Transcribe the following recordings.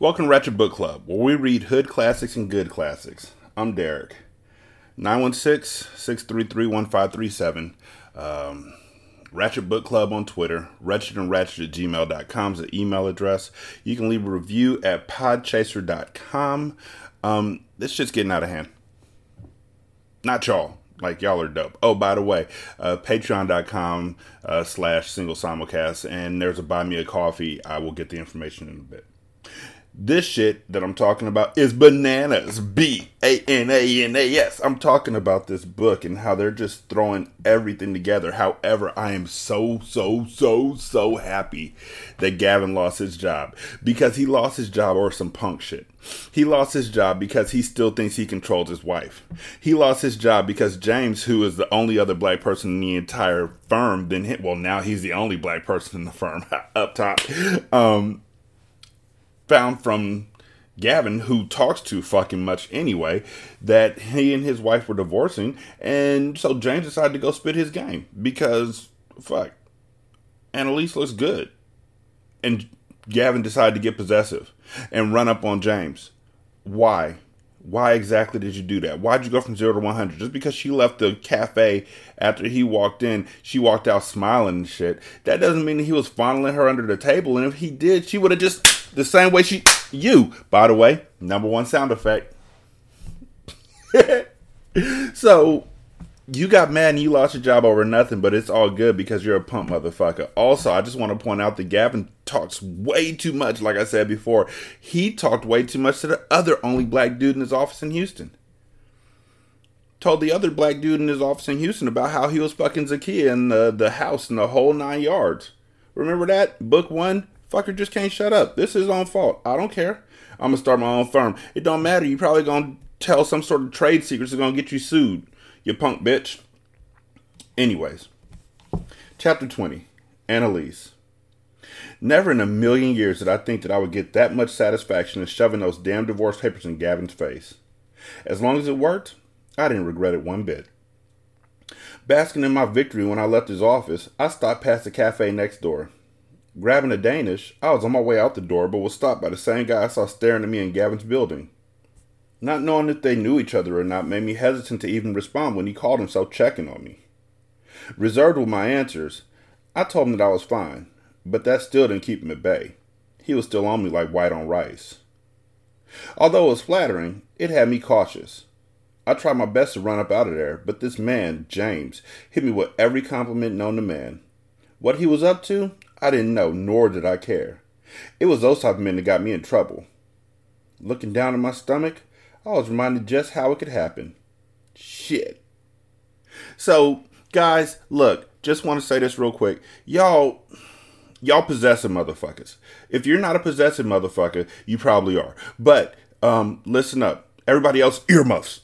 Welcome to Ratchet Book Club, where we read hood classics and good classics. I'm Derek, 916-633-1537. Ratchet Book Club on Twitter, ratchetandratchet@gmail.com is the email address. You can leave a review at podchaser.com. This shit's getting out of hand. Not y'all. Like, y'all are dope. Oh, by the way, patreon.com/Single Simulcast, and there's a buy me a coffee. I will get the information in a bit. This shit that I'm talking about is bananas. B-A-N-A-N-A-S. I'm talking about this book and how they're just throwing everything together. However, I am so happy that Gavin lost his job. Because he lost his job or some punk shit. He lost his job because he still thinks he controls his wife. He lost his job because James, who is the only other black person in the entire firm, then hit. Well, now he's the only black person in the firm up top. Found from Gavin, who talks too fucking much anyway, that he and his wife were divorcing, and so James decided to go spit his game, because, fuck, Annalise looks good, and Gavin decided to get possessive and run up on James. Why? Why exactly did you do that? Why'd you go from 0 to 100? Just because she left the cafe after he walked in, she walked out smiling and shit, that doesn't mean that he was fondling her under the table, and if he did, she would have just... The same way she... You, by the way, #1 sound effect. So, you got mad and you lost your job over nothing, but it's all good because you're a punk motherfucker. Also, I just want to point out that Gavin talks way too much, like I said before. He talked way too much to the other only black dude in his office in Houston. Told the other black dude in his office in Houston about how he was fucking Zakiya in the house and the whole 9 yards. Remember that? Book 1? Fucker just can't shut up. This is his own fault. I don't care. I'm going to start my own firm. It don't matter. You probably going to tell some sort of trade secrets that's going to get you sued. You punk bitch. Anyways. Chapter 20. Annalise. Never in a million years did I think that I would get that much satisfaction in shoving those damn divorce papers in Gavin's face. As long as it worked, I didn't regret it one bit. Basking in my victory when I left his office, I stopped past the cafe next door. Grabbing a Danish, I was on my way out the door, but was stopped by the same guy I saw staring at me in Gavin's building. Not knowing if they knew each other or not made me hesitant to even respond when he called himself checking on me. Reserved with my answers, I told him that I was fine, but that still didn't keep him at bay. He was still on me like white on rice. Although it was flattering, it had me cautious. I tried my best to run up out of there, but this man, James, hit me with every compliment known to man. What he was up to? I didn't know, nor did I care. It was those type of men that got me in trouble. Looking down at my stomach, I was reminded just how it could happen. Shit. So, guys, look, just want to say this real quick. Y'all possessive motherfuckers. If you're not a possessive motherfucker, you probably are. But, listen up. Everybody else, earmuffs.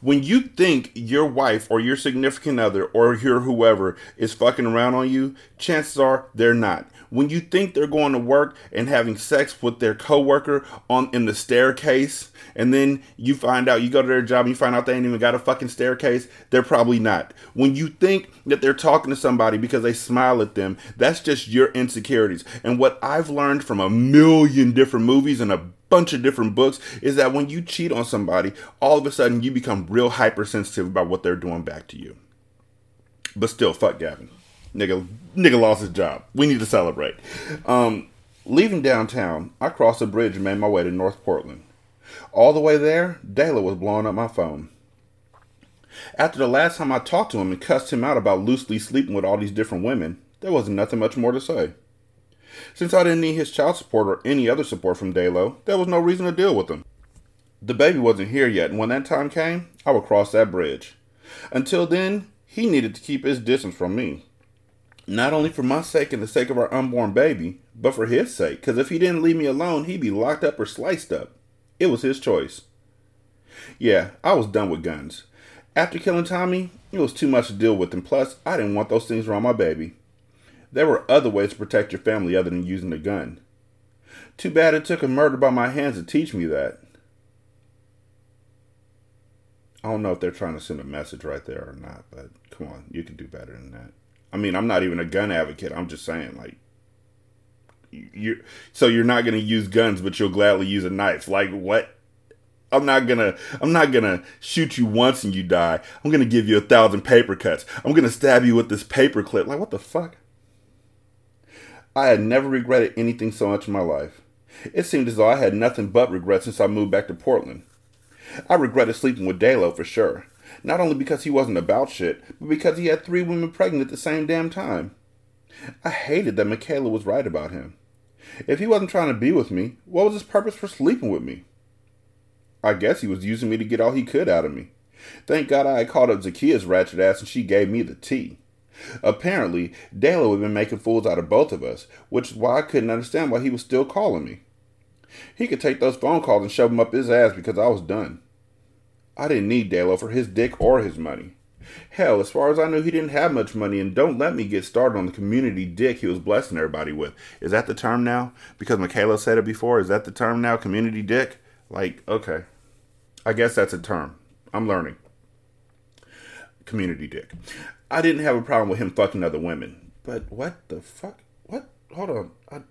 When you think your wife or your significant other or your whoever is fucking around on you, chances are they're not. When you think they're going to work and having sex with their coworker in the staircase, and then you find out, you go to their job and you find out they ain't even got a fucking staircase, they're probably not. When you think that they're talking to somebody because they smile at them, that's just your insecurities. And what I've learned from a million different movies and a bunch of different books is that when you cheat on somebody, all of a sudden you become real hypersensitive about what they're doing back to you. But still, fuck Gavin. Nigga lost his job. We need to celebrate. Leaving downtown, I crossed a bridge and made my way to North Portland. All the way there, Dayla was blowing up my phone. After the last time I talked to him and cussed him out about loosely sleeping with all these different women, there wasn't nothing much more to say. Since I didn't need his child support or any other support from Daylo, there was no reason to deal with him. The baby wasn't here yet, and when that time came, I would cross that bridge. Until then, he needed to keep his distance from me. Not only for my sake and the sake of our unborn baby, but for his sake, because if he didn't leave me alone, he'd be locked up or sliced up. It was his choice. Yeah, I was done with guns. After killing Tommy, it was too much to deal with, and plus, I didn't want those things around my baby. There were other ways to protect your family other than using a gun. Too bad it took a murder by my hands to teach me that. I don't know if they're trying to send a message right there or not, but come on, you can do better than that. I mean, I'm not even a gun advocate. I'm just saying, like, you're not going to use guns, but you'll gladly use a knife. Like, what? I'm not gonna shoot you once and you die. I'm gonna give you 1,000 paper cuts. I'm gonna stab you with this paper clip. Like, what the fuck? I had never regretted anything so much in my life. It seemed as though I had nothing but regret since I moved back to Portland. I regretted sleeping with Daylo for sure. Not only because he wasn't about shit, but because he had 3 women pregnant at the same damn time. I hated that Michaela was right about him. If he wasn't trying to be with me, what was his purpose for sleeping with me? I guess he was using me to get all he could out of me. Thank God I had called up Zakia's ratchet ass and she gave me the tea. Apparently, Dayla had been making fools out of both of us, which is why I couldn't understand why he was still calling me. He could take those phone calls and shove them up his ass because I was done. I didn't need Daylo for his dick or his money. Hell, as far as I knew, he didn't have much money, and don't let me get started on the community dick he was blessing everybody with. Is that the term now? Because Michaela said it before, is that the term now, community dick? Like, okay. I guess that's a term. I'm learning. Community dick. I didn't have a problem with him fucking other women. But what the fuck? What? Hold on.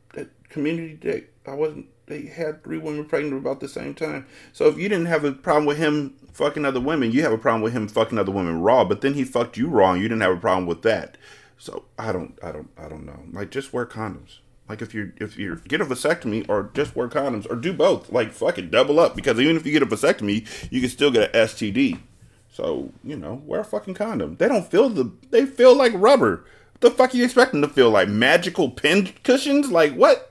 Community dick. I wasn't... They had 3 women pregnant about the same time. So if you didn't have a problem with him fucking other women, you have a problem with him fucking other women raw. But then he fucked you raw, and you didn't have a problem with that. So I don't know. Like, just wear condoms. Like, if you get a vasectomy, or just wear condoms, or do both. Like, fucking double up, because even if you get a vasectomy, you can still get an STD. So, you know, wear a fucking condom. They don't feel they feel like rubber. What the fuck are you expecting to feel like? Magical pin cushions? Like, what?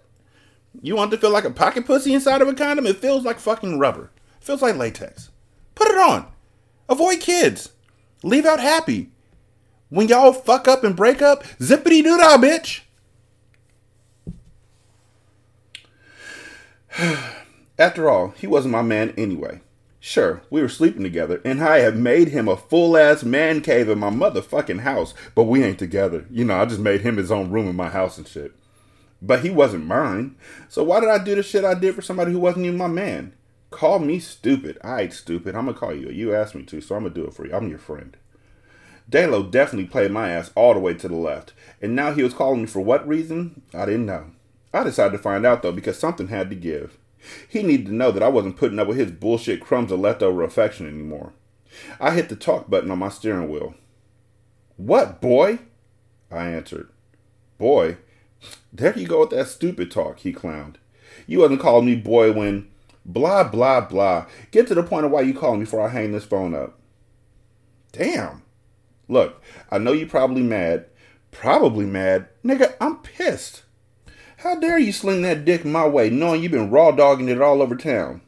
You want to feel like a pocket pussy inside of a condom? It feels like fucking rubber. It feels like latex. Put it on. Avoid kids. Leave out happy. When y'all fuck up and break up, zippity-doo-dah, bitch. After all, he wasn't my man anyway. Sure, we were sleeping together, and I have made him a full-ass man cave in my motherfucking house, but we ain't together. You know, I just made him his own room in my house and shit. But he wasn't mine. So why did I do the shit I did for somebody who wasn't even my man? Call me stupid. I ain't stupid. I'm going to call you. You asked me to, so I'm going to do it for you. I'm your friend. Daylo definitely played my ass all the way to the left. And now he was calling me for what reason? I didn't know. I decided to find out, though, because something had to give. He needed to know that I wasn't putting up with his bullshit crumbs of leftover affection anymore. I hit the talk button on my steering wheel. "What, boy?" I answered. "Boy? There you go with that stupid talk," he clowned. "You wasn't calling me boy when... blah, blah, blah. Get to the point of why you calling me before I hang this phone up." Damn. Look, I know you probably mad. Probably mad? Nigga, I'm pissed. How dare you sling that dick my way knowing you've been raw dogging it all over town?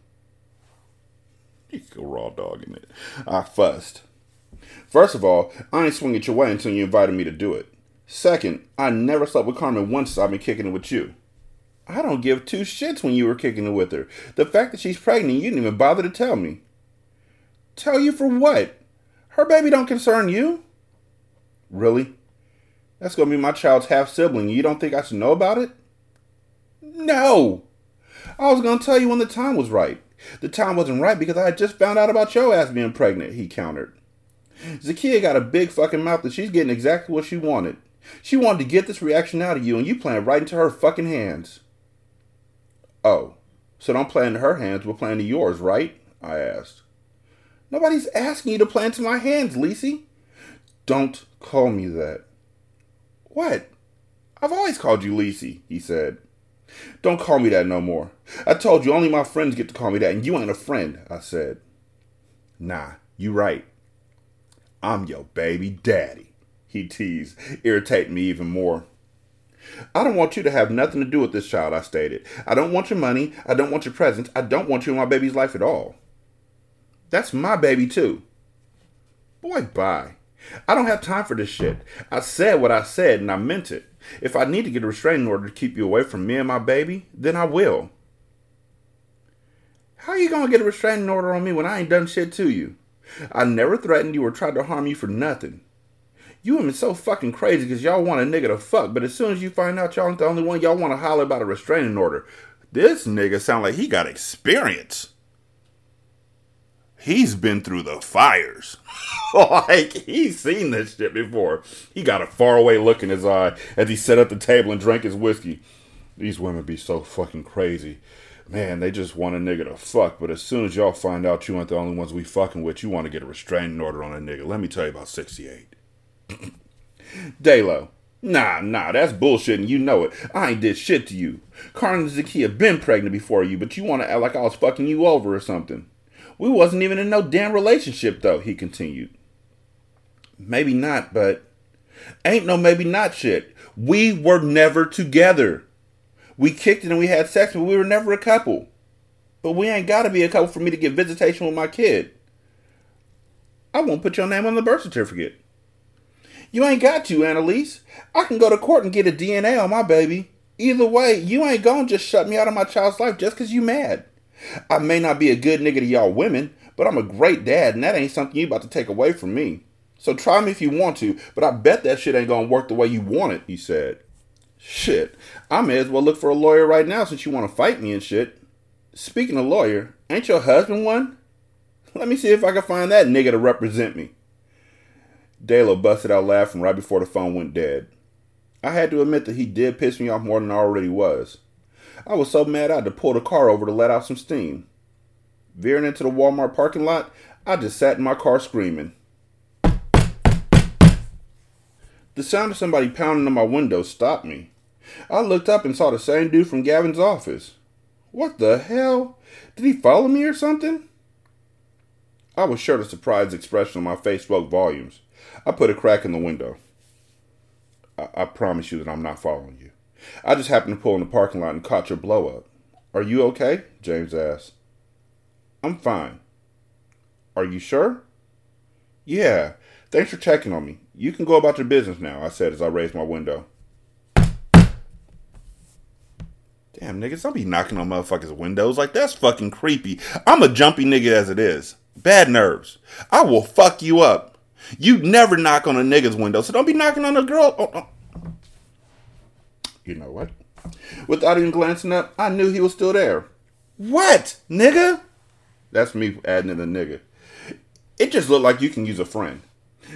You go raw dogging it. I fussed. First of all, I ain't swing it your way until you invited me to do it. Second, I never slept with Carmen once I've been kicking it with you. I don't give 2 shits when you were kicking it with her. The fact that she's pregnant, you didn't even bother to tell me. Tell you for what? Her baby don't concern you. Really? That's going to be my child's half-sibling. You don't think I should know about it? No! I was going to tell you when the time was right. The time wasn't right because I had just found out about your ass being pregnant, he countered. Zakiya got a big fucking mouth and she's getting exactly what she wanted. She wanted to get this reaction out of you, and you playing right into her fucking hands. "Oh, so don't play into her hands, but play into yours, right?" I asked. "Nobody's asking you to play into my hands, Lisey." "Don't call me that." What? I've always called you Lisey, he said. Don't call me that no more. I told you only my friends get to call me that, and you ain't a friend, I said. Nah, you right. I'm your baby daddy, he teased, irritating me even more. I don't want you to have nothing to do with this child, I stated. I don't want your money. I don't want your presents. I don't want you in my baby's life at all. That's my baby, too. Boy, bye. I don't have time for this shit. I said what I said, and I meant it. If I need to get a restraining order to keep you away from me and my baby, then I will. How are you going to get a restraining order on me when I ain't done shit to you? I never threatened you or tried to harm you for nothing. You women so fucking crazy because y'all want a nigga to fuck, but as soon as you find out y'all ain't the only one, y'all want to holler about a restraining order. This nigga sound like he got experience. He's been through the fires. Like, he's seen this shit before. He got a faraway look in his eye as he set up the table and drank his whiskey. These women be so fucking crazy. Man, they just want a nigga to fuck, but as soon as y'all find out you ain't the only ones we fucking with, you want to get a restraining order on a nigga. Let me tell you about 68. Dalo. Nah, that's bullshit and you know it. I ain't did shit to you. Carmen and Zakiya been pregnant before you, but you want to act like I was fucking you over or something. We wasn't even in no damn relationship though, he continued. Maybe not, but... Ain't no maybe not shit. We were never together. We kicked it and we had sex, but we were never a couple. But we ain't gotta be a couple for me to get visitation with my kid. I won't put your name on the birth certificate. You ain't got to, Annalise. I can go to court and get a DNA on my baby. Either way, you ain't gonna just shut me out of my child's life just because you mad. I may not be a good nigga to y'all women, but I'm a great dad, and that ain't something you about to take away from me. So try me if you want to, but I bet that shit ain't gonna work the way you want it, he said. Shit, I may as well look for a lawyer right now since you want to fight me and shit. Speaking of lawyer, ain't your husband one? Let me see if I can find that nigga to represent me. Dalo busted out laughing right before the phone went dead. I had to admit that he did piss me off more than I already was. I was so mad I had to pull the car over to let out some steam. Veering into the Walmart parking lot, I just sat in my car screaming. The sound of somebody pounding on my window stopped me. I looked up and saw the same dude from Gavin's office. What the hell? Did he follow me or something? I was sure the surprised expression on my face spoke volumes. I put a crack in the window. I promise you that I'm not following you. I just happened to pull in the parking lot and caught your blow up. Are you okay? James asked. I'm fine. Are you sure? Yeah. Thanks for checking on me. You can go about your business now, I said as I raised my window. Damn, niggas, I'll be knocking on motherfuckers' windows like that's fucking creepy. I'm a jumpy nigga as it is. Bad nerves. I will fuck you up. You never knock on a nigga's window, so don't be knocking on a girl. Oh. You know what? Without even glancing up, I knew he was still there. What, nigga? That's me adding in a nigga. It just looked like you can use a friend.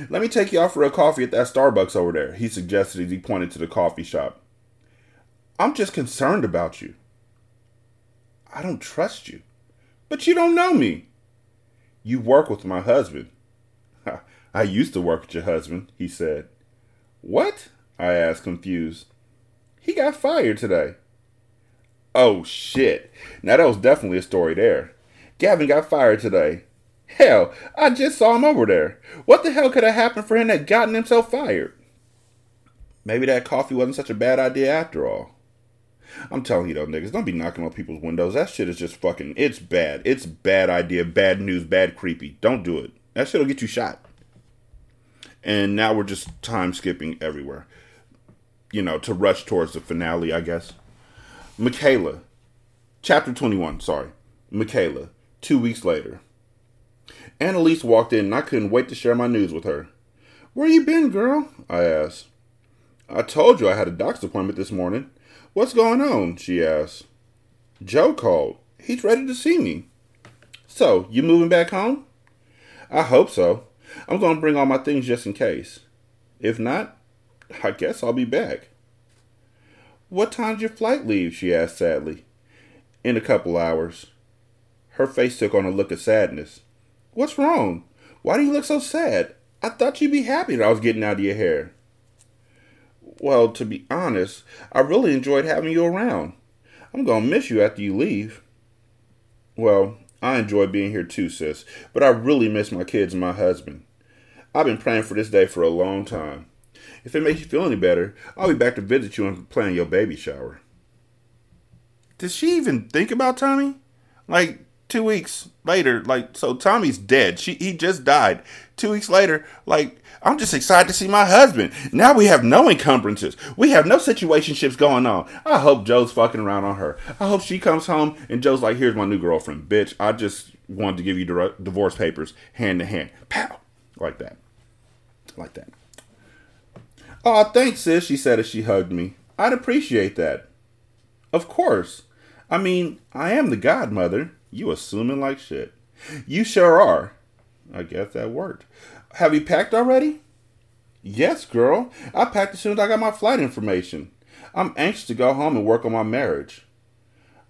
Let me take you out for a coffee at that Starbucks over there, he suggested as he pointed to the coffee shop. I'm just concerned about you. I don't trust you. But you don't know me. You work with my husband. I used to work with your husband, he said. What? I asked, confused. He got fired today. Oh, shit. Now, that was definitely a story there. Gavin got fired today. Hell, I just saw him over there. What the hell could have happened for him that gotten himself fired? Maybe that coffee wasn't such a bad idea after all. I'm telling you though, niggas, don't be knocking on people's windows. That shit is just fucking, it's bad. It's bad idea, bad news, bad creepy. Don't do it. That shit'll get you shot. And now we're just time skipping everywhere. You know, to rush towards the finale, I guess. Michaela. Chapter 21, sorry. Michaela. 2 weeks later. Annalise walked in and I couldn't wait to share my news with her. Where you been, girl? I asked. I told you I had a doc's appointment this morning. What's going on? She asked. Joe called. He's ready to see me. So, you moving back home? I hope so. I'm going to bring all my things just in case. If not, I guess I'll be back. What time's your flight leave? She asked sadly. In a couple hours. Her face took on a look of sadness. What's wrong? Why do you look so sad? I thought you'd be happy that I was getting out of your hair. Well, to be honest, I really enjoyed having you around. I'm going to miss you after you leave. Well, I enjoy being here too, sis, but I really miss my kids and my husband. I've been praying for this day for a long time. If it makes you feel any better, I'll be back to visit you and plan your baby shower. Did she even think about Tommy? Like, 2 weeks later, so Tommy's dead. He just died. 2 weeks later, I'm just excited to see my husband. Now we have no encumbrances. We have no situationships going on. I hope Joe's fucking around on her. I hope she comes home and Joe's like, here's my new girlfriend. Bitch, I just wanted to give you divorce papers hand to hand. Pow. Like that. Like that. "Aw, thanks, sis," she said as she hugged me. "I'd appreciate that." "Of course. I mean, I am the godmother." "You assuming like shit." "You sure are." I guess that worked. "Have you packed already?" "Yes, girl. I packed as soon as I got my flight information. I'm anxious to go home and work on my marriage."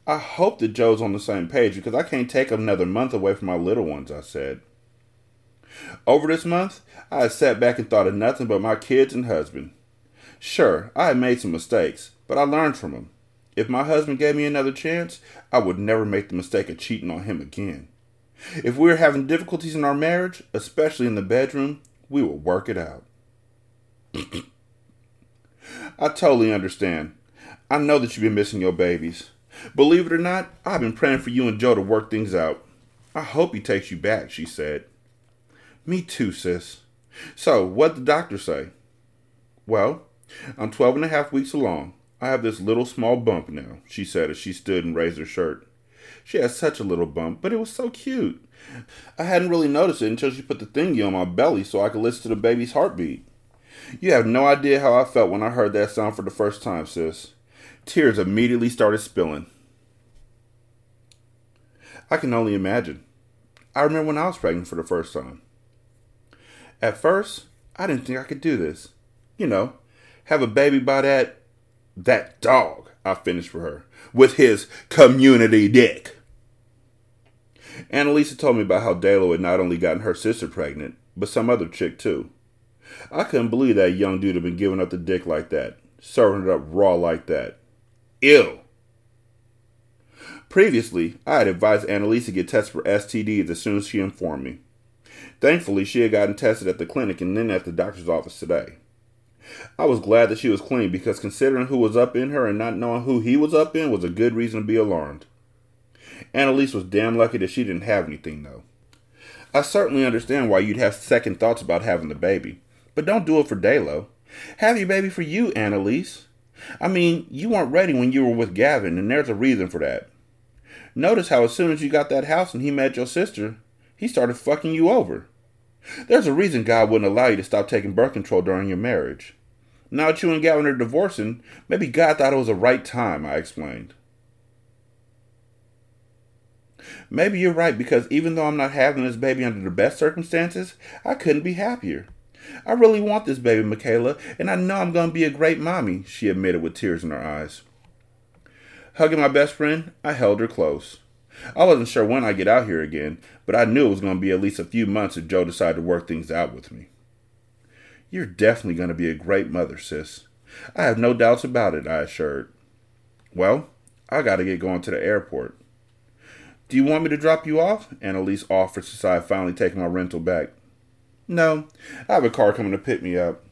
"I hope that Joe's on the same page because I can't take another month away from my little ones," I said. Over this month, I had sat back and thought of nothing but my kids and husband. Sure, I had made some mistakes, but I learned from them. If my husband gave me another chance, I would never make the mistake of cheating on him again. If we were having difficulties in our marriage, especially in the bedroom, we would work it out. "I totally understand. I know that you've been missing your babies. Believe it or not, I've been praying for you and Joe to work things out. I hope he takes you back," she said. "Me too, sis. So, what'd the doctor say?" "Well, I'm 12.5 weeks along. I have this little small bump now," she said as she stood and raised her shirt. She had such a little bump, but it was so cute. I hadn't really noticed it until she put the thingy on my belly so I could listen to the baby's heartbeat. You have no idea how I felt when I heard that sound for the first time, sis. Tears immediately started spilling. I can only imagine. I remember when I was pregnant for the first time. At first, I didn't think I could do this. You know, have a baby by that dog, I finished for her, with his community dick. Annalisa told me about how Dalo had not only gotten her sister pregnant, but some other chick too. I couldn't believe that young dude had been giving up the dick like that, serving it up raw like that. Ew. Previously, I had advised Annalisa to get tested for STDs as soon as she informed me. Thankfully, she had gotten tested at the clinic and then at the doctor's office today. I was glad that she was clean because considering who was up in her and not knowing who he was up in was a good reason to be alarmed. Annalise was damn lucky that she didn't have anything, though. I certainly understand why you'd have second thoughts about having the baby, but don't do it for Dalo. Have your baby for you, Annalise. I mean, you weren't ready when you were with Gavin, and there's a reason for that. Notice how as soon as you got that house and he met your sister, he started fucking you over. There's a reason God wouldn't allow you to stop taking birth control during your marriage. Now that you and Gavin are divorcing, maybe God thought it was the right time, I explained. Maybe you're right because even though I'm not having this baby under the best circumstances, I couldn't be happier. I really want this baby, Michaela, and I know I'm going to be a great mommy, she admitted with tears in her eyes. Hugging my best friend, I held her close. I wasn't sure when I'd get out here again, but I knew it was going to be at least a few months if Joe decided to work things out with me. You're definitely going to be a great mother, sis. I have no doubts about it, I assured. Well, I got to get going to the airport. Do you want me to drop you off? Annalise offered since I had finally taken my rental back. No, I have a car coming to pick me up.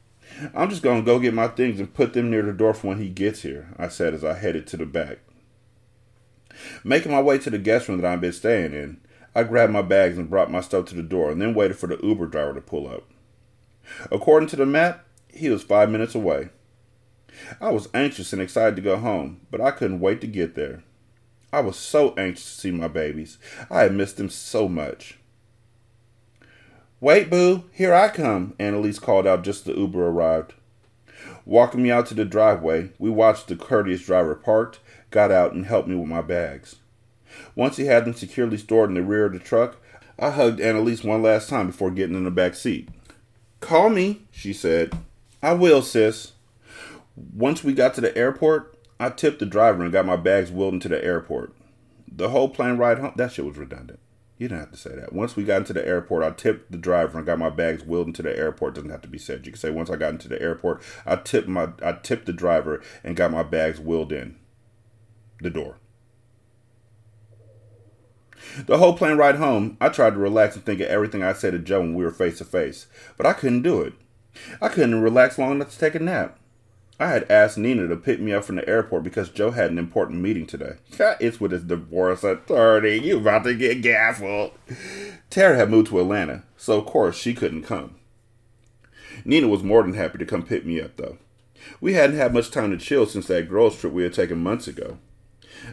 I'm just going to go get my things and put them near the door for when he gets here, I said as I headed to the back. Making my way to the guest room that I'd been staying in, I grabbed my bags and brought my stuff to the door and then waited for the Uber driver to pull up. According to the map, he was 5 minutes away. I was anxious and excited to go home, but I couldn't wait to get there. I was so anxious to see my babies. I had missed them so much. Wait, boo, here I come, Annalise called out just as the Uber arrived. Walking me out to the driveway, we watched the courteous driver parked, got out, and helped me with my bags. Once he had them securely stored in the rear of the truck, I hugged Annalise one last time before getting in the back seat. Call me, she said. I will, sis. Once we got to the airport, I tipped the driver and got my bags wheeled into the airport. The whole plane ride home, that shit was redundant. You didn't have to say that. Once we got into the airport, I tipped the driver and got my bags wheeled into the airport. Doesn't have to be said. You can say, once I got into the airport, I tipped the driver and got my bags wheeled in the door. The whole plane ride home, I tried to relax and think of everything I said to Joe when we were face to face, but I couldn't do it. I couldn't relax long enough to take a nap. I had asked Nina to pick me up from the airport because Joe had an important meeting today. It's with his divorce attorney. You about to get gaffled. Tara had moved to Atlanta, so of course she couldn't come. Nina was more than happy to come pick me up, though. We hadn't had much time to chill since that girls' trip we had taken months ago.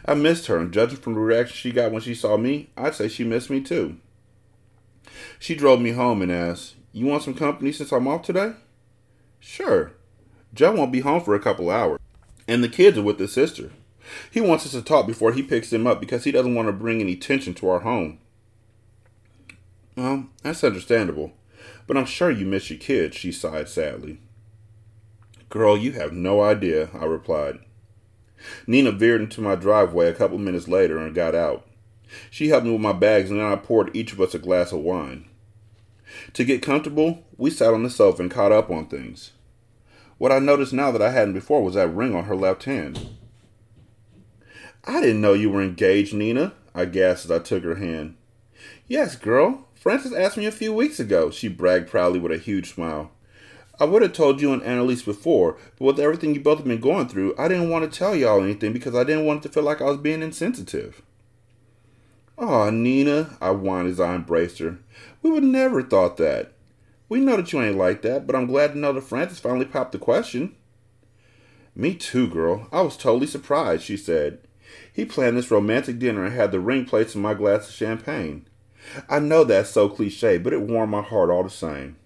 I missed her, and judging from the reaction she got when she saw me, I'd say she missed me too. She drove me home and asked, "You want some company since I'm off today?" "Sure. Joe won't be home for a couple hours, and the kids are with his sister. He wants us to talk before he picks them up because he doesn't want to bring any tension to our home." "Well, that's understandable, but I'm sure you miss your kids," she sighed sadly. "Girl, you have no idea," I replied. Nina veered into my driveway a couple minutes later and got out. She helped me with my bags, and then I poured each of us a glass of wine. To get comfortable, we sat on the sofa and caught up on things. What I noticed now that I hadn't before was that ring on her left hand. "I didn't know you were engaged, Nina," I gasped as I took her hand. "Yes, girl. Frances asked me a few weeks ago," she bragged proudly with a huge smile. "I would have told you and Annalise before, but with everything you both have been going through, I didn't want to tell y'all anything because I didn't want it to feel like I was being insensitive." "Aw, Nina," I whined as I embraced her. "We would never thought that. We know that you ain't like that, but I'm glad to know that Frances finally popped the question." "Me too, girl. I was totally surprised," she said. "He planned this romantic dinner and had the ring placed in my glass of champagne. I know that's so cliche, but it warmed my heart all the same."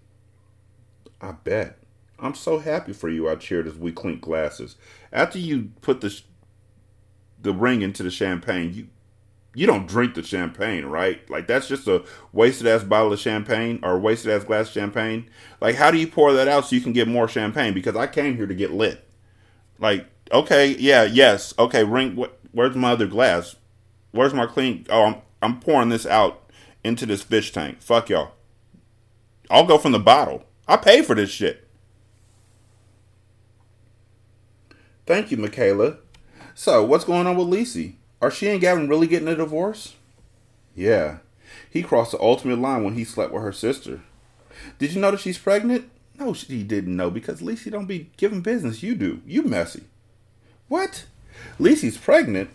"I bet. I'm so happy for you," I cheered as we clinked glasses. "After you put the ring into the champagne, you don't drink the champagne, right? Like, that's just a wasted-ass bottle of champagne or a wasted-ass glass of champagne. Like, how do you pour that out so you can get more champagne? Because I came here to get lit. Like, okay, yeah, yes, okay, ring, where's my other glass? Where's my clean? Oh, I'm pouring this out into this fish tank. Fuck y'all. I'll go from the bottle. I paid for this shit." "Thank you, Michaela. So, what's going on with Lisey? Are she and Gavin really getting a divorce?" "Yeah. He crossed the ultimate line when he slept with her sister." "Did you know that she's pregnant?" "No, she didn't know because Lisey don't be giving business. You do. You messy." "What? Lisey's pregnant?"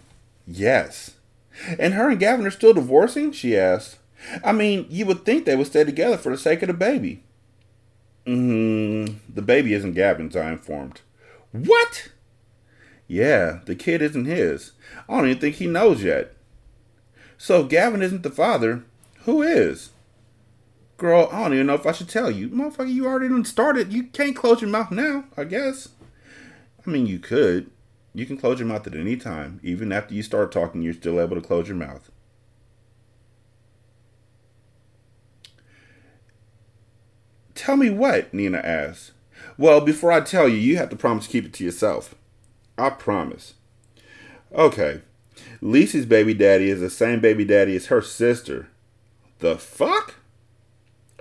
"Yes." "And her and Gavin are still divorcing?" she asked. "I mean, you would think they would stay together for the sake of the baby." The baby isn't Gavin's," I informed. "What?" "Yeah, the kid isn't his. I don't even think he knows yet." "So if Gavin isn't the father, who is?" "Girl, I don't even know if I should tell you. Motherfucker, you already done started. You can't close your mouth now, I guess." "I mean, you could. You can close your mouth at any time. Even after you start talking, you're still able to close your mouth." "Tell me what?" Nina asked. "Well, before I tell you, you have to promise to keep it to yourself." "I promise." "Okay. Lisey's baby daddy is the same baby daddy as her sister." "The fuck?"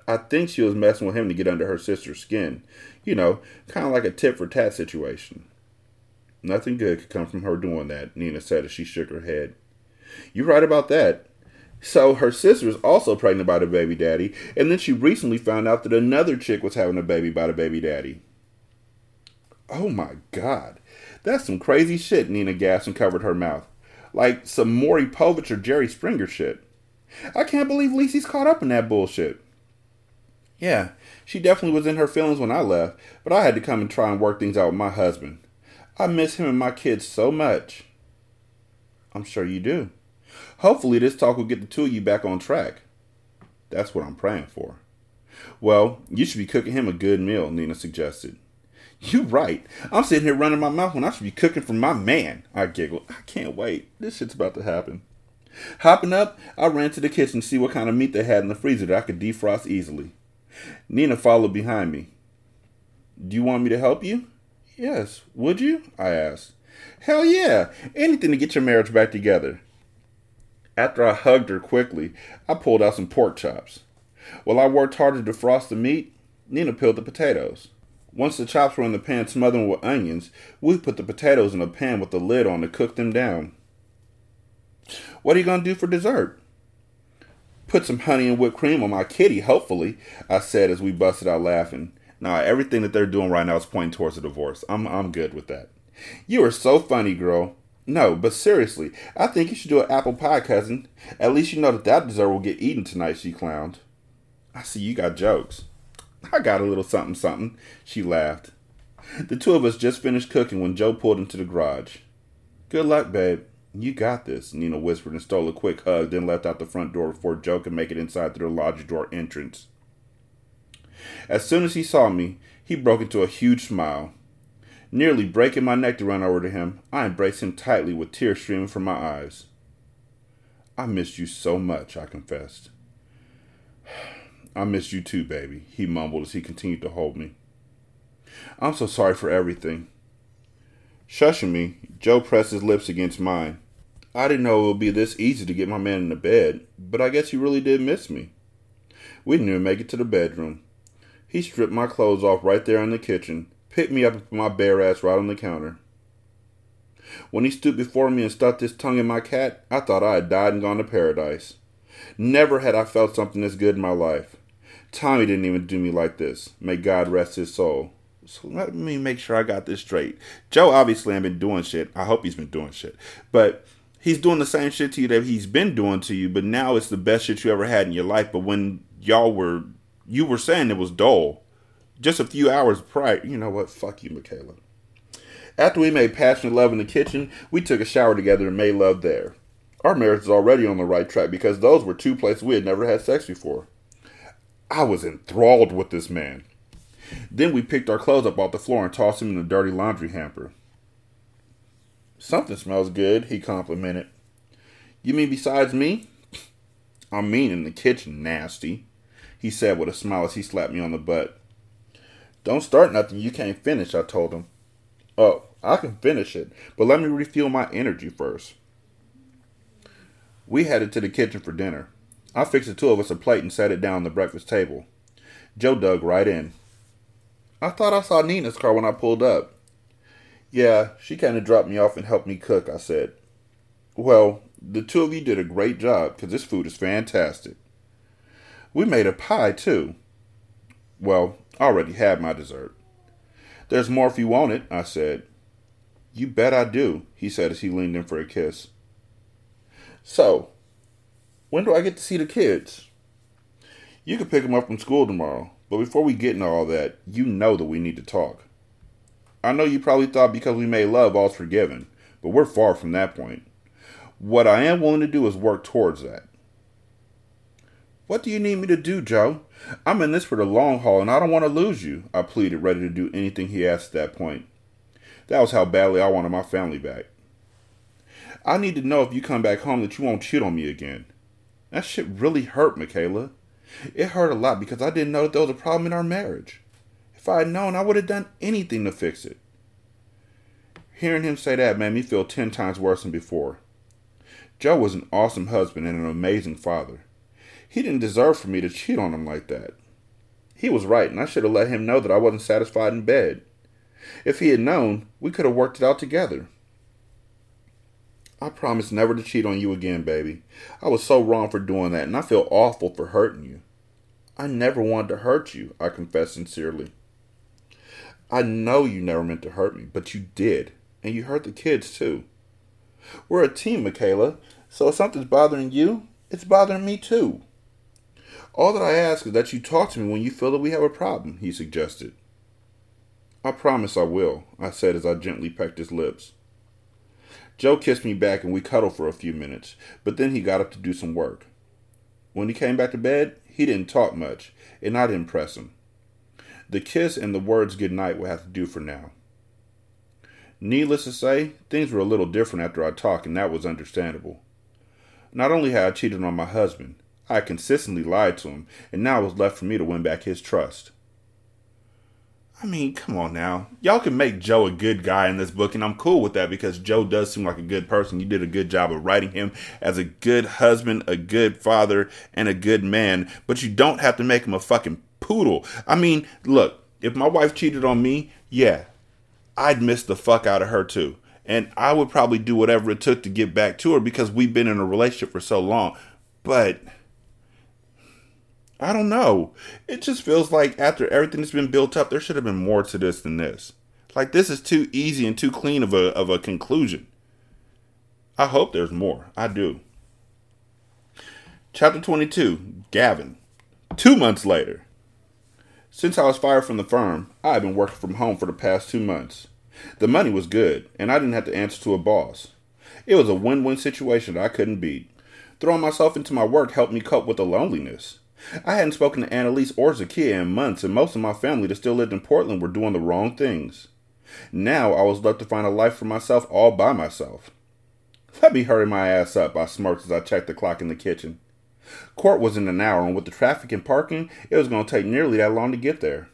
"I think she was messing with him to get under her sister's skin. You know, kind of like a tit-for-tat situation." "Nothing good could come from her doing that," Nina said as she shook her head. "You're right about that. So her sister is also pregnant by the baby daddy, and then she recently found out that another chick was having a baby by the baby daddy." "Oh my God. That's some crazy shit," Nina gasped and covered her mouth. "Like some Maury Povich or Jerry Springer shit. I can't believe Lisey's caught up in that bullshit." "Yeah, she definitely was in her feelings when I left, but I had to come and try and work things out with my husband. I miss him and my kids so much." "I'm sure you do. Hopefully this talk will get the two of you back on track." "That's what I'm praying for." "Well, you should be cooking him a good meal," Nina suggested. "You're right. I'm sitting here running my mouth when I should be cooking for my man," I giggled. "I can't wait. This shit's about to happen." Hopping up, I ran to the kitchen to see what kind of meat they had in the freezer that I could defrost easily. Nina followed behind me. "Do you want me to help you?" "Yes. Would you?" I asked. "Hell yeah. Anything to get your marriage back together." After I hugged her quickly, I pulled out some pork chops. While I worked hard to defrost the meat, Nina peeled the potatoes. Once the chops were in the pan smothering with onions, we put the potatoes in a pan with the lid on to cook them down. What are you going to do for dessert? Put some honey and whipped cream on my kitty, hopefully, I said as we busted out laughing. Nah, everything that they're doing right now is pointing towards a divorce. I'm good with that. You are so funny, girl. No, but seriously, I think you should do an apple pie, cousin. At least you know that dessert will get eaten tonight, she clowned. I see you got jokes. I got a little something, she laughed. The two of us just finished cooking when Joe pulled into the garage. Good luck, babe. You got this, Nina whispered and stole a quick hug, then left out the front door before Joe could make it inside through the lodge door entrance. As soon as he saw me, he broke into a huge smile. Nearly breaking my neck to run over to him, I embraced him tightly with tears streaming from my eyes. I missed you so much, I confessed. I missed you too, baby, he mumbled as he continued to hold me. I'm so sorry for everything. Shushing me, Joe pressed his lips against mine. I didn't know it would be this easy to get my man into bed, but I guess he really did miss me. We didn't even make it to the bedroom. He stripped my clothes off right there in the kitchen, picked me up and put my bare ass right on the counter. When he stooped before me and stuck his tongue in my cat, I thought I had died and gone to paradise. Never had I felt something this good in my life. Tommy didn't even do me like this. May God rest his soul. So let me make sure I got this straight. Joe obviously ain't been doing shit. I hope he's been doing shit. But he's doing the same shit to you that he's been doing to you, but now it's the best shit you ever had in your life. But when you were saying it was dull. Just a few hours prior. You know what? Fuck you, Michaela. After we made passionate love in the kitchen, we took a shower together and made love there. Our marriage is already on the right track because those were two places we had never had sex before. I was enthralled with this man. Then we picked our clothes up off the floor and tossed them in a dirty laundry hamper. Something smells good, he complimented. You mean besides me? I mean in the kitchen, nasty, he said with a smile as he slapped me on the butt. Don't start nothing you can't finish, I told him. Oh, I can finish it, but let me refuel my energy first. We headed to the kitchen for dinner. I fixed the two of us a plate and set it down on the breakfast table. Joe dug right in. I thought I saw Nina's car when I pulled up. Yeah, she kind of dropped me off and helped me cook, I said. Well, the two of you did a great job because this food is fantastic. We made a pie, too. Well, I already had my dessert. There's more if you want it, I said. You bet I do, he said as he leaned in for a kiss. So, when do I get to see the kids? You can pick them up from school tomorrow, but before we get into all that, you know that we need to talk. I know you probably thought because we made love, all's forgiven, but we're far from that point. What I am willing to do is work towards that. What do you need me to do, Joe? I'm in this for the long haul, and I don't want to lose you, I pleaded, ready to do anything he asked at that point. That was how badly I wanted my family back. I need to know if you come back home that you won't cheat on me again. That shit really hurt, Michaela. It hurt a lot because I didn't know that there was a problem in our marriage. If I had known, I would have done anything to fix it. Hearing him say that made me feel 10 times worse than before. Joe was an awesome husband and an amazing father. He didn't deserve for me to cheat on him like that. He was right, and I should have let him know that I wasn't satisfied in bed. If he had known, we could have worked it out together. I promise never to cheat on you again, baby. I was so wrong for doing that, and I feel awful for hurting you. I never wanted to hurt you, I confessed sincerely. I know you never meant to hurt me, but you did, and you hurt the kids too. We're a team, Michaela, so if something's bothering you, it's bothering me too. All that I ask is that you talk to me when you feel that we have a problem, he suggested. I promise I will, I said as I gently pecked his lips. Joe kissed me back and we cuddled for a few minutes, but then he got up to do some work. When he came back to bed, he didn't talk much, and I didn't press him. The kiss and the words goodnight will have to do for now. Needless to say, things were a little different after our talk, and that was understandable. Not only had I cheated on my husband, I consistently lied to him, and now it was left for me to win back his trust. I mean, come on now. Y'all can make Joe a good guy in this book, and I'm cool with that because Joe does seem like a good person. You did a good job of writing him as a good husband, a good father, and a good man, but you don't have to make him a fucking poodle. I mean, look, if my wife cheated on me, yeah, I'd miss the fuck out of her too. And I would probably do whatever it took to get back to her because we've been in a relationship for so long. But I don't know. It just feels like after everything that's been built up, there should have been more to this than this. Like, this is too easy and too clean of a conclusion. I hope there's more. I do. Chapter 22, Gavin. 2 months later. Since I was fired from the firm, I have been working from home for the past 2 months. The money was good, and I didn't have to answer to a boss. It was a win-win situation that I couldn't beat. Throwing myself into my work helped me cope with the loneliness. I hadn't spoken to Annalise or Zakiya in months, and most of my family that still lived in Portland were doing the wrong things. Now I was left to find a life for myself all by myself. Let me hurry my ass up, I smirked as I checked the clock in the kitchen. Court was in an hour, and with the traffic and parking, it was going to take nearly that long to get there.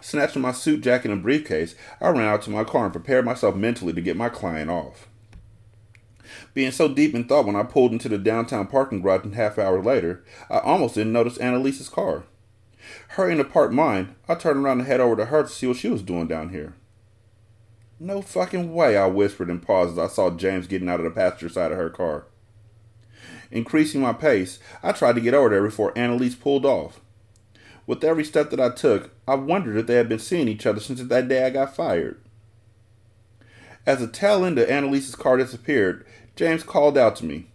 Snatching my suit jacket and briefcase, I ran out to my car and prepared myself mentally to get my client off. Being so deep in thought when I pulled into the downtown parking garage and half hour later, I almost didn't notice Annalise's car. Hurrying to park mine, I turned around and head over to her to see what she was doing down here. No fucking way, I whispered and paused as I saw James getting out of the passenger side of her car. Increasing my pace, I tried to get over there before Annalise pulled off. With every step that I took, I wondered if they had been seeing each other since that day I got fired. As the tail end of Annalise's car disappeared, James called out to me.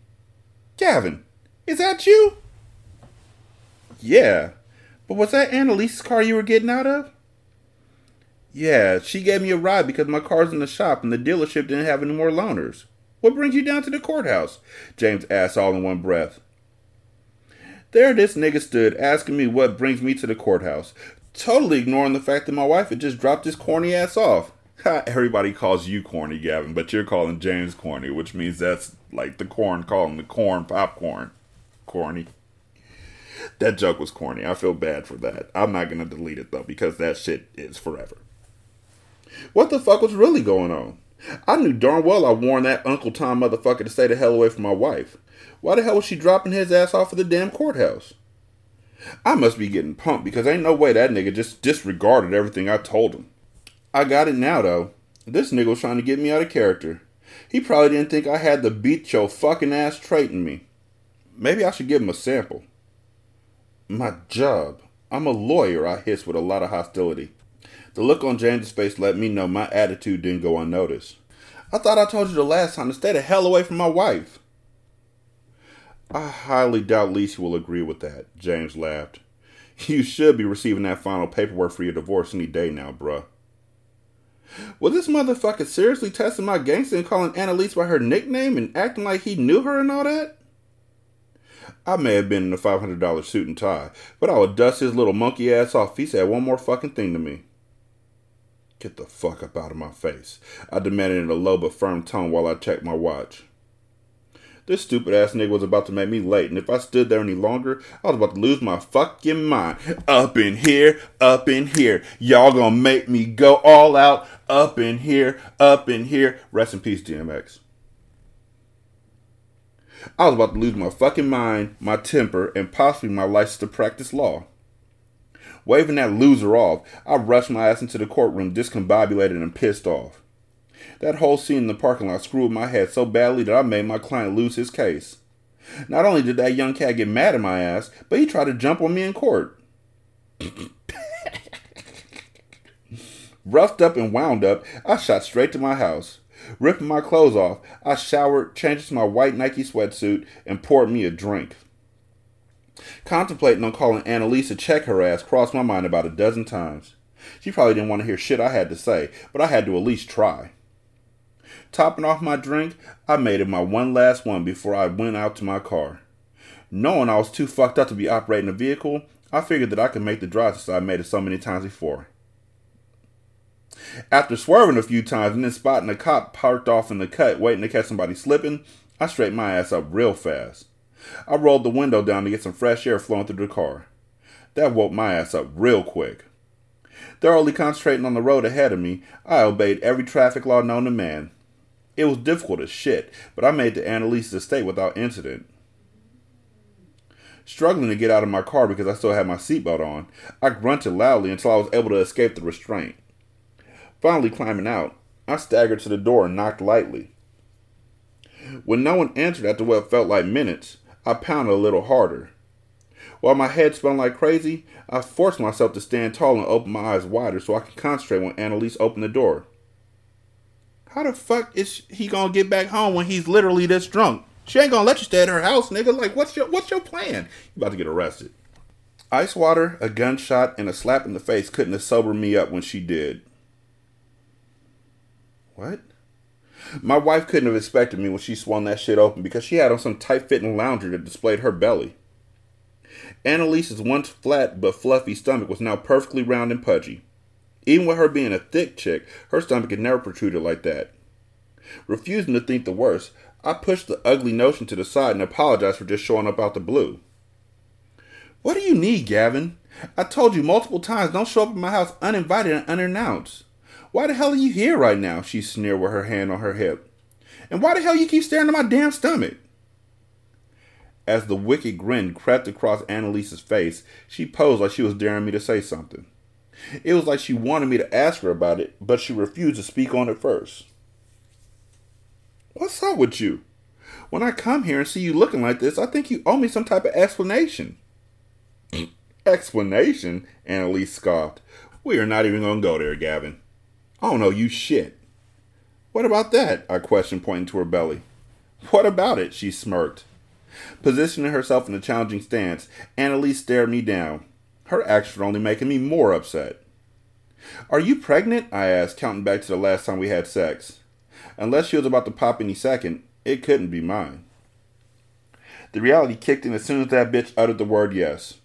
Gavin, is that you? Yeah, but was that Annalise's car you were getting out of? Yeah, she gave me a ride because my car's in the shop and the dealership didn't have any more loaners. What brings you down to the courthouse? James asked all in one breath. There this nigga stood, asking me what brings me to the courthouse, totally ignoring the fact that my wife had just dropped his corny ass off. Everybody calls you corny, Gavin, but you're calling James corny, which means that's like the corn calling the corn popcorn. Corny. That joke was corny. I feel bad for that. I'm not going to delete it, though, because that shit is forever. What the fuck was really going on? I knew darn well I warned that Uncle Tom motherfucker to stay the hell away from my wife. Why the hell was she dropping his ass off at the damn courthouse? I must be getting pumped because ain't no way that nigga just disregarded everything I told him. I got it now, though. This nigga was trying to get me out of character. He probably didn't think I had the beat your fucking ass trait in me. Maybe I should give him a sample. My job. I'm a lawyer, I hissed with a lot of hostility. The look on James' face let me know my attitude didn't go unnoticed. I thought I told you the last time to stay the hell away from my wife. I highly doubt Lisa will agree with that, James laughed. You should be receiving that final paperwork for your divorce any day now, bruh. Was this motherfucker seriously testing my gangster and calling Annalise by her nickname and acting like he knew her and all that? I may have been in a $500 suit and tie, but I would dust his little monkey ass off if he said one more fucking thing to me. Get the fuck up out of my face, I demanded in a low but firm tone while I checked my watch. This stupid-ass nigga was about to make me late, and if I stood there any longer, I was about to lose my fucking mind. Up in here, y'all gonna make me go all out. Up in here. Rest in peace, DMX. I was about to lose my fucking mind, my temper, and possibly my license to practice law. Waving that loser off, I rushed my ass into the courtroom, discombobulated and pissed off. That whole scene in the parking lot screwed my head so badly that I made my client lose his case. Not only did that young cat get mad at my ass, but he tried to jump on me in court. Roughed up and wound up, I shot straight to my house. Ripping my clothes off, I showered, changed to my white Nike sweatsuit, and poured me a drink. Contemplating on calling Annalise to check her ass crossed my mind about a dozen times. She probably didn't want to hear shit I had to say, but I had to at least try. Topping off my drink, I made it my one last one before I went out to my car. Knowing I was too fucked up to be operating a vehicle, I figured that I could make the drive since I made it so many times before. After swerving a few times and then spotting a cop parked off in the cut waiting to catch somebody slipping, I straightened my ass up real fast. I rolled the window down to get some fresh air flowing through the car. That woke my ass up real quick. Thoroughly concentrating on the road ahead of me, I obeyed every traffic law known to man. It was difficult as shit, but I made it to Annalise's estate without incident. Struggling to get out of my car because I still had my seatbelt on, I grunted loudly until I was able to escape the restraint. Finally climbing out, I staggered to the door and knocked lightly. When no one answered after what felt like minutes, I pounded a little harder. While my head spun like crazy, I forced myself to stand tall and open my eyes wider so I could concentrate when Annalise opened the door. How the fuck is he gonna get back home when he's literally this drunk? She ain't gonna let you stay at her house, nigga. Like, what's your plan? You about to get arrested. Ice water, a gunshot, and a slap in the face couldn't have sobered me up when she did. What? My wife couldn't have expected me when she swung that shit open because she had on some tight-fitting lounger that displayed her belly. Annalise's once flat but fluffy stomach was now perfectly round and pudgy. Even with her being a thick chick, her stomach had never protruded like that. Refusing to think the worst, I pushed the ugly notion to the side and apologized for just showing up out the blue. What do you need, Gavin? I told you multiple times, don't show up at my house uninvited and unannounced. Why the hell are you here right now? She sneered with her hand on her hip. And why the hell you keep staring at my damn stomach? As the wicked grin crept across Annalise's face, she posed like she was daring me to say something. It was like she wanted me to ask her about it, but she refused to speak on it first. What's up with you? When I come here and see you looking like this, I think you owe me some type of explanation. Explanation? Annalise scoffed. We are not even going to go there, Gavin. Oh no, you shit. What about that? I questioned, pointing to her belly. What about it? She smirked. Positioning herself in a challenging stance, Annalise stared me down. Her actions were only making me more upset. Are you pregnant? I asked, counting back to the last time we had sex. Unless she was about to pop any second, it couldn't be mine. The reality kicked in as soon as that bitch uttered the word yes.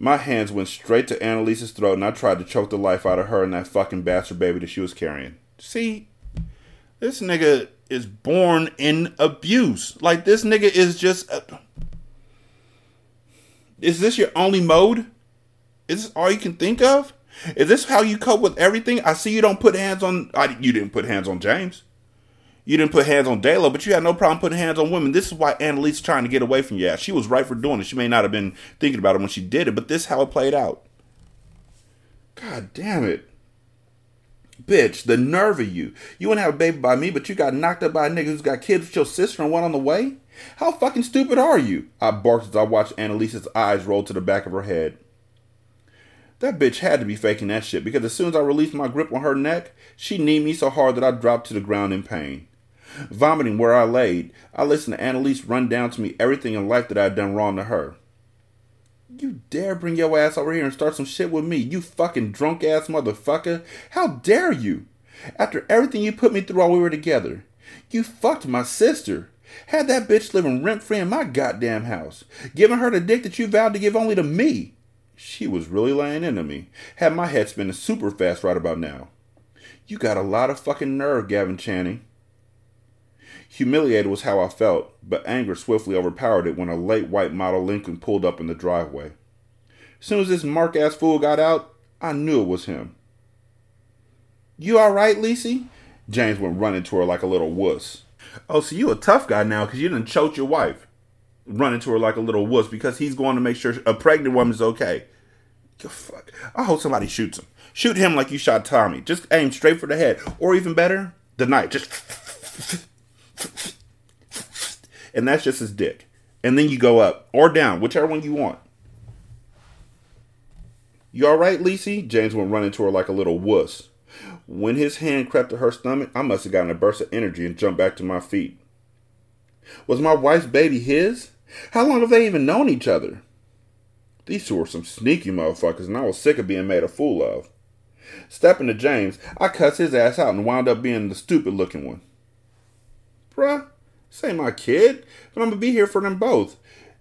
My hands went straight to Annalise's throat and I tried to choke the life out of her and that fucking bastard baby that she was carrying. See, this nigga is born in abuse. Like, this nigga is just... Is this your only mode? Is this all you can think of? Is this how you cope with everything? I see you don't put hands on... You didn't put hands on James. You didn't put hands on Daylo, but you had no problem putting hands on women. This is why Annalise is trying to get away from you. Yeah, she was right for doing it. She may not have been thinking about it when she did it, but this is how it played out. God damn it. Bitch, the nerve of you. You wouldn't have a baby by me, but you got knocked up by a nigga who's got kids with your sister and one on the way? How fucking stupid are you? I barked as I watched Annalise's eyes roll to the back of her head. That bitch had to be faking that shit because as soon as I released my grip on her neck, she kneed me so hard that I dropped to the ground in pain. Vomiting where I laid, I listened to Annalise run down to me everything in life that I had done wrong to her. You dare bring your ass over here and start some shit with me, you fucking drunk ass motherfucker. How dare you? After everything you put me through while we were together, you fucked my sister. Had that bitch living rent-free in my goddamn house, giving her the dick that you vowed to give only to me. She was really laying into me. Had my head spinning super fast right about now. You got a lot of fucking nerve, Gavin Channing. Humiliated was how I felt, but anger swiftly overpowered it when a late white model Lincoln pulled up in the driveway. As soon as this mark-ass fool got out, I knew it was him. You all right, Lisey? James went running to her like a little wuss. Oh, so you a tough guy now because you done choked your wife. Running to her like a little wuss because he's going to make sure a pregnant woman's okay. Fuck. I hope somebody shoots him. Shoot him like you shot Tommy. Just aim straight for the head. Or even better, the knife. Just... And that's just his dick. And then you go up or down, whichever one you want. You all right, Lisey? James went running to her like a little wuss. When his hand crept to her stomach, I must have gotten a burst of energy and jumped back to my feet. Was my wife's baby his? How long have they even known each other? These two were some sneaky motherfuckers, and I was sick of being made a fool of. Stepping to James, I cussed his ass out and wound up being the stupid-looking one. Bruh, this ain't my kid, but I'm gonna be here for them both.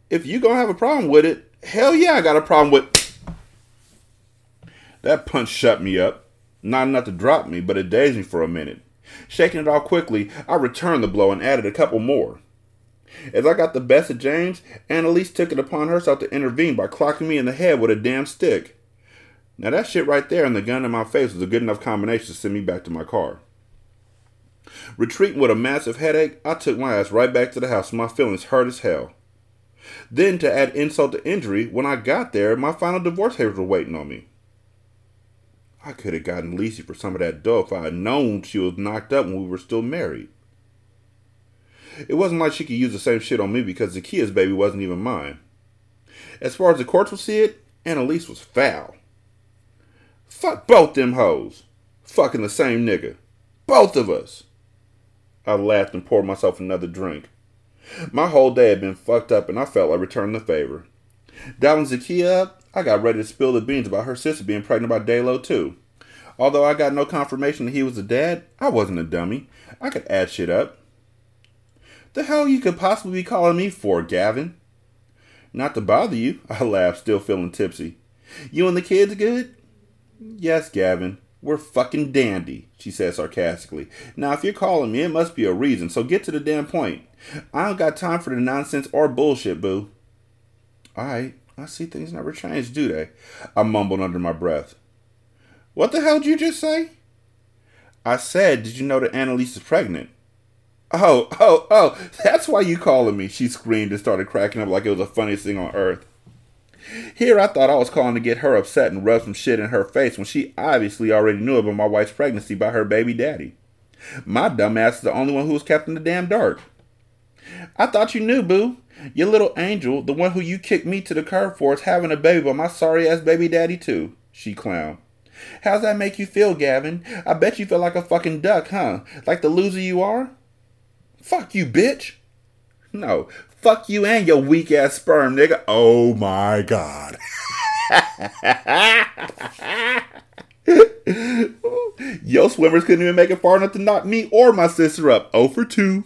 If you gonna have a problem with it, hell yeah, I got a problem with... That punch shut me up. Not enough to drop me, but it dazed me for a minute. Shaking it off quickly, I returned the blow and added a couple more. As I got the best of James, Annalise took it upon herself to intervene by clocking me in the head with a damn stick. Now that shit right there and the gun in my face was a good enough combination to send me back to my car. Retreating with a massive headache, I took my ass right back to the house and my feelings hurt as hell. Then, to add insult to injury, when I got there, my final divorce papers were waiting on me. I could have gotten Lisi for some of that dough if I had known she was knocked up when we were still married. It wasn't like she could use the same shit on me because Zakia's baby wasn't even mine. As far as the courts would see it, Annalise was foul. Fuck both them hoes. Fucking the same nigga. Both of us. I laughed and poured myself another drink. My whole day had been fucked up and I felt like returning the favor. Dialing Zakiya up, I got ready to spill the beans about her sister being pregnant by Daylo too. Although I got no confirmation that he was the dad, I wasn't a dummy. I could add shit up. The hell you could possibly be calling me for, Gavin? Not to bother you, I laughed, still feeling tipsy. You and the kids good? Yes, Gavin. We're fucking dandy, she said sarcastically. Now, if you're calling me, it must be a reason, so get to the damn point. I don't got time for the nonsense or bullshit, boo. Alright, I see things never change, do they? I mumbled under my breath. What the hell did you just say? I said, did you know that Annalise is pregnant? Oh, that's why you calling me, she screamed and started cracking up like it was the funniest thing on earth. Here I thought I was calling to get her upset and rub some shit in her face when she obviously already knew about my wife's pregnancy by her baby daddy. My dumbass is the only one who was kept in the damn dark. I thought you knew, boo. Your little angel, the one who you kicked me to the curb for, is having a baby by my sorry-ass baby daddy, too, she clowned. How's that make you feel, Gavin? I bet you feel like a fucking duck, huh? Like the loser you are? Fuck you, bitch. No, fuck you and your weak-ass sperm, nigga. Oh, my God. Yo, swimmers couldn't even make it far enough to knock me or my sister up. 0-for-2.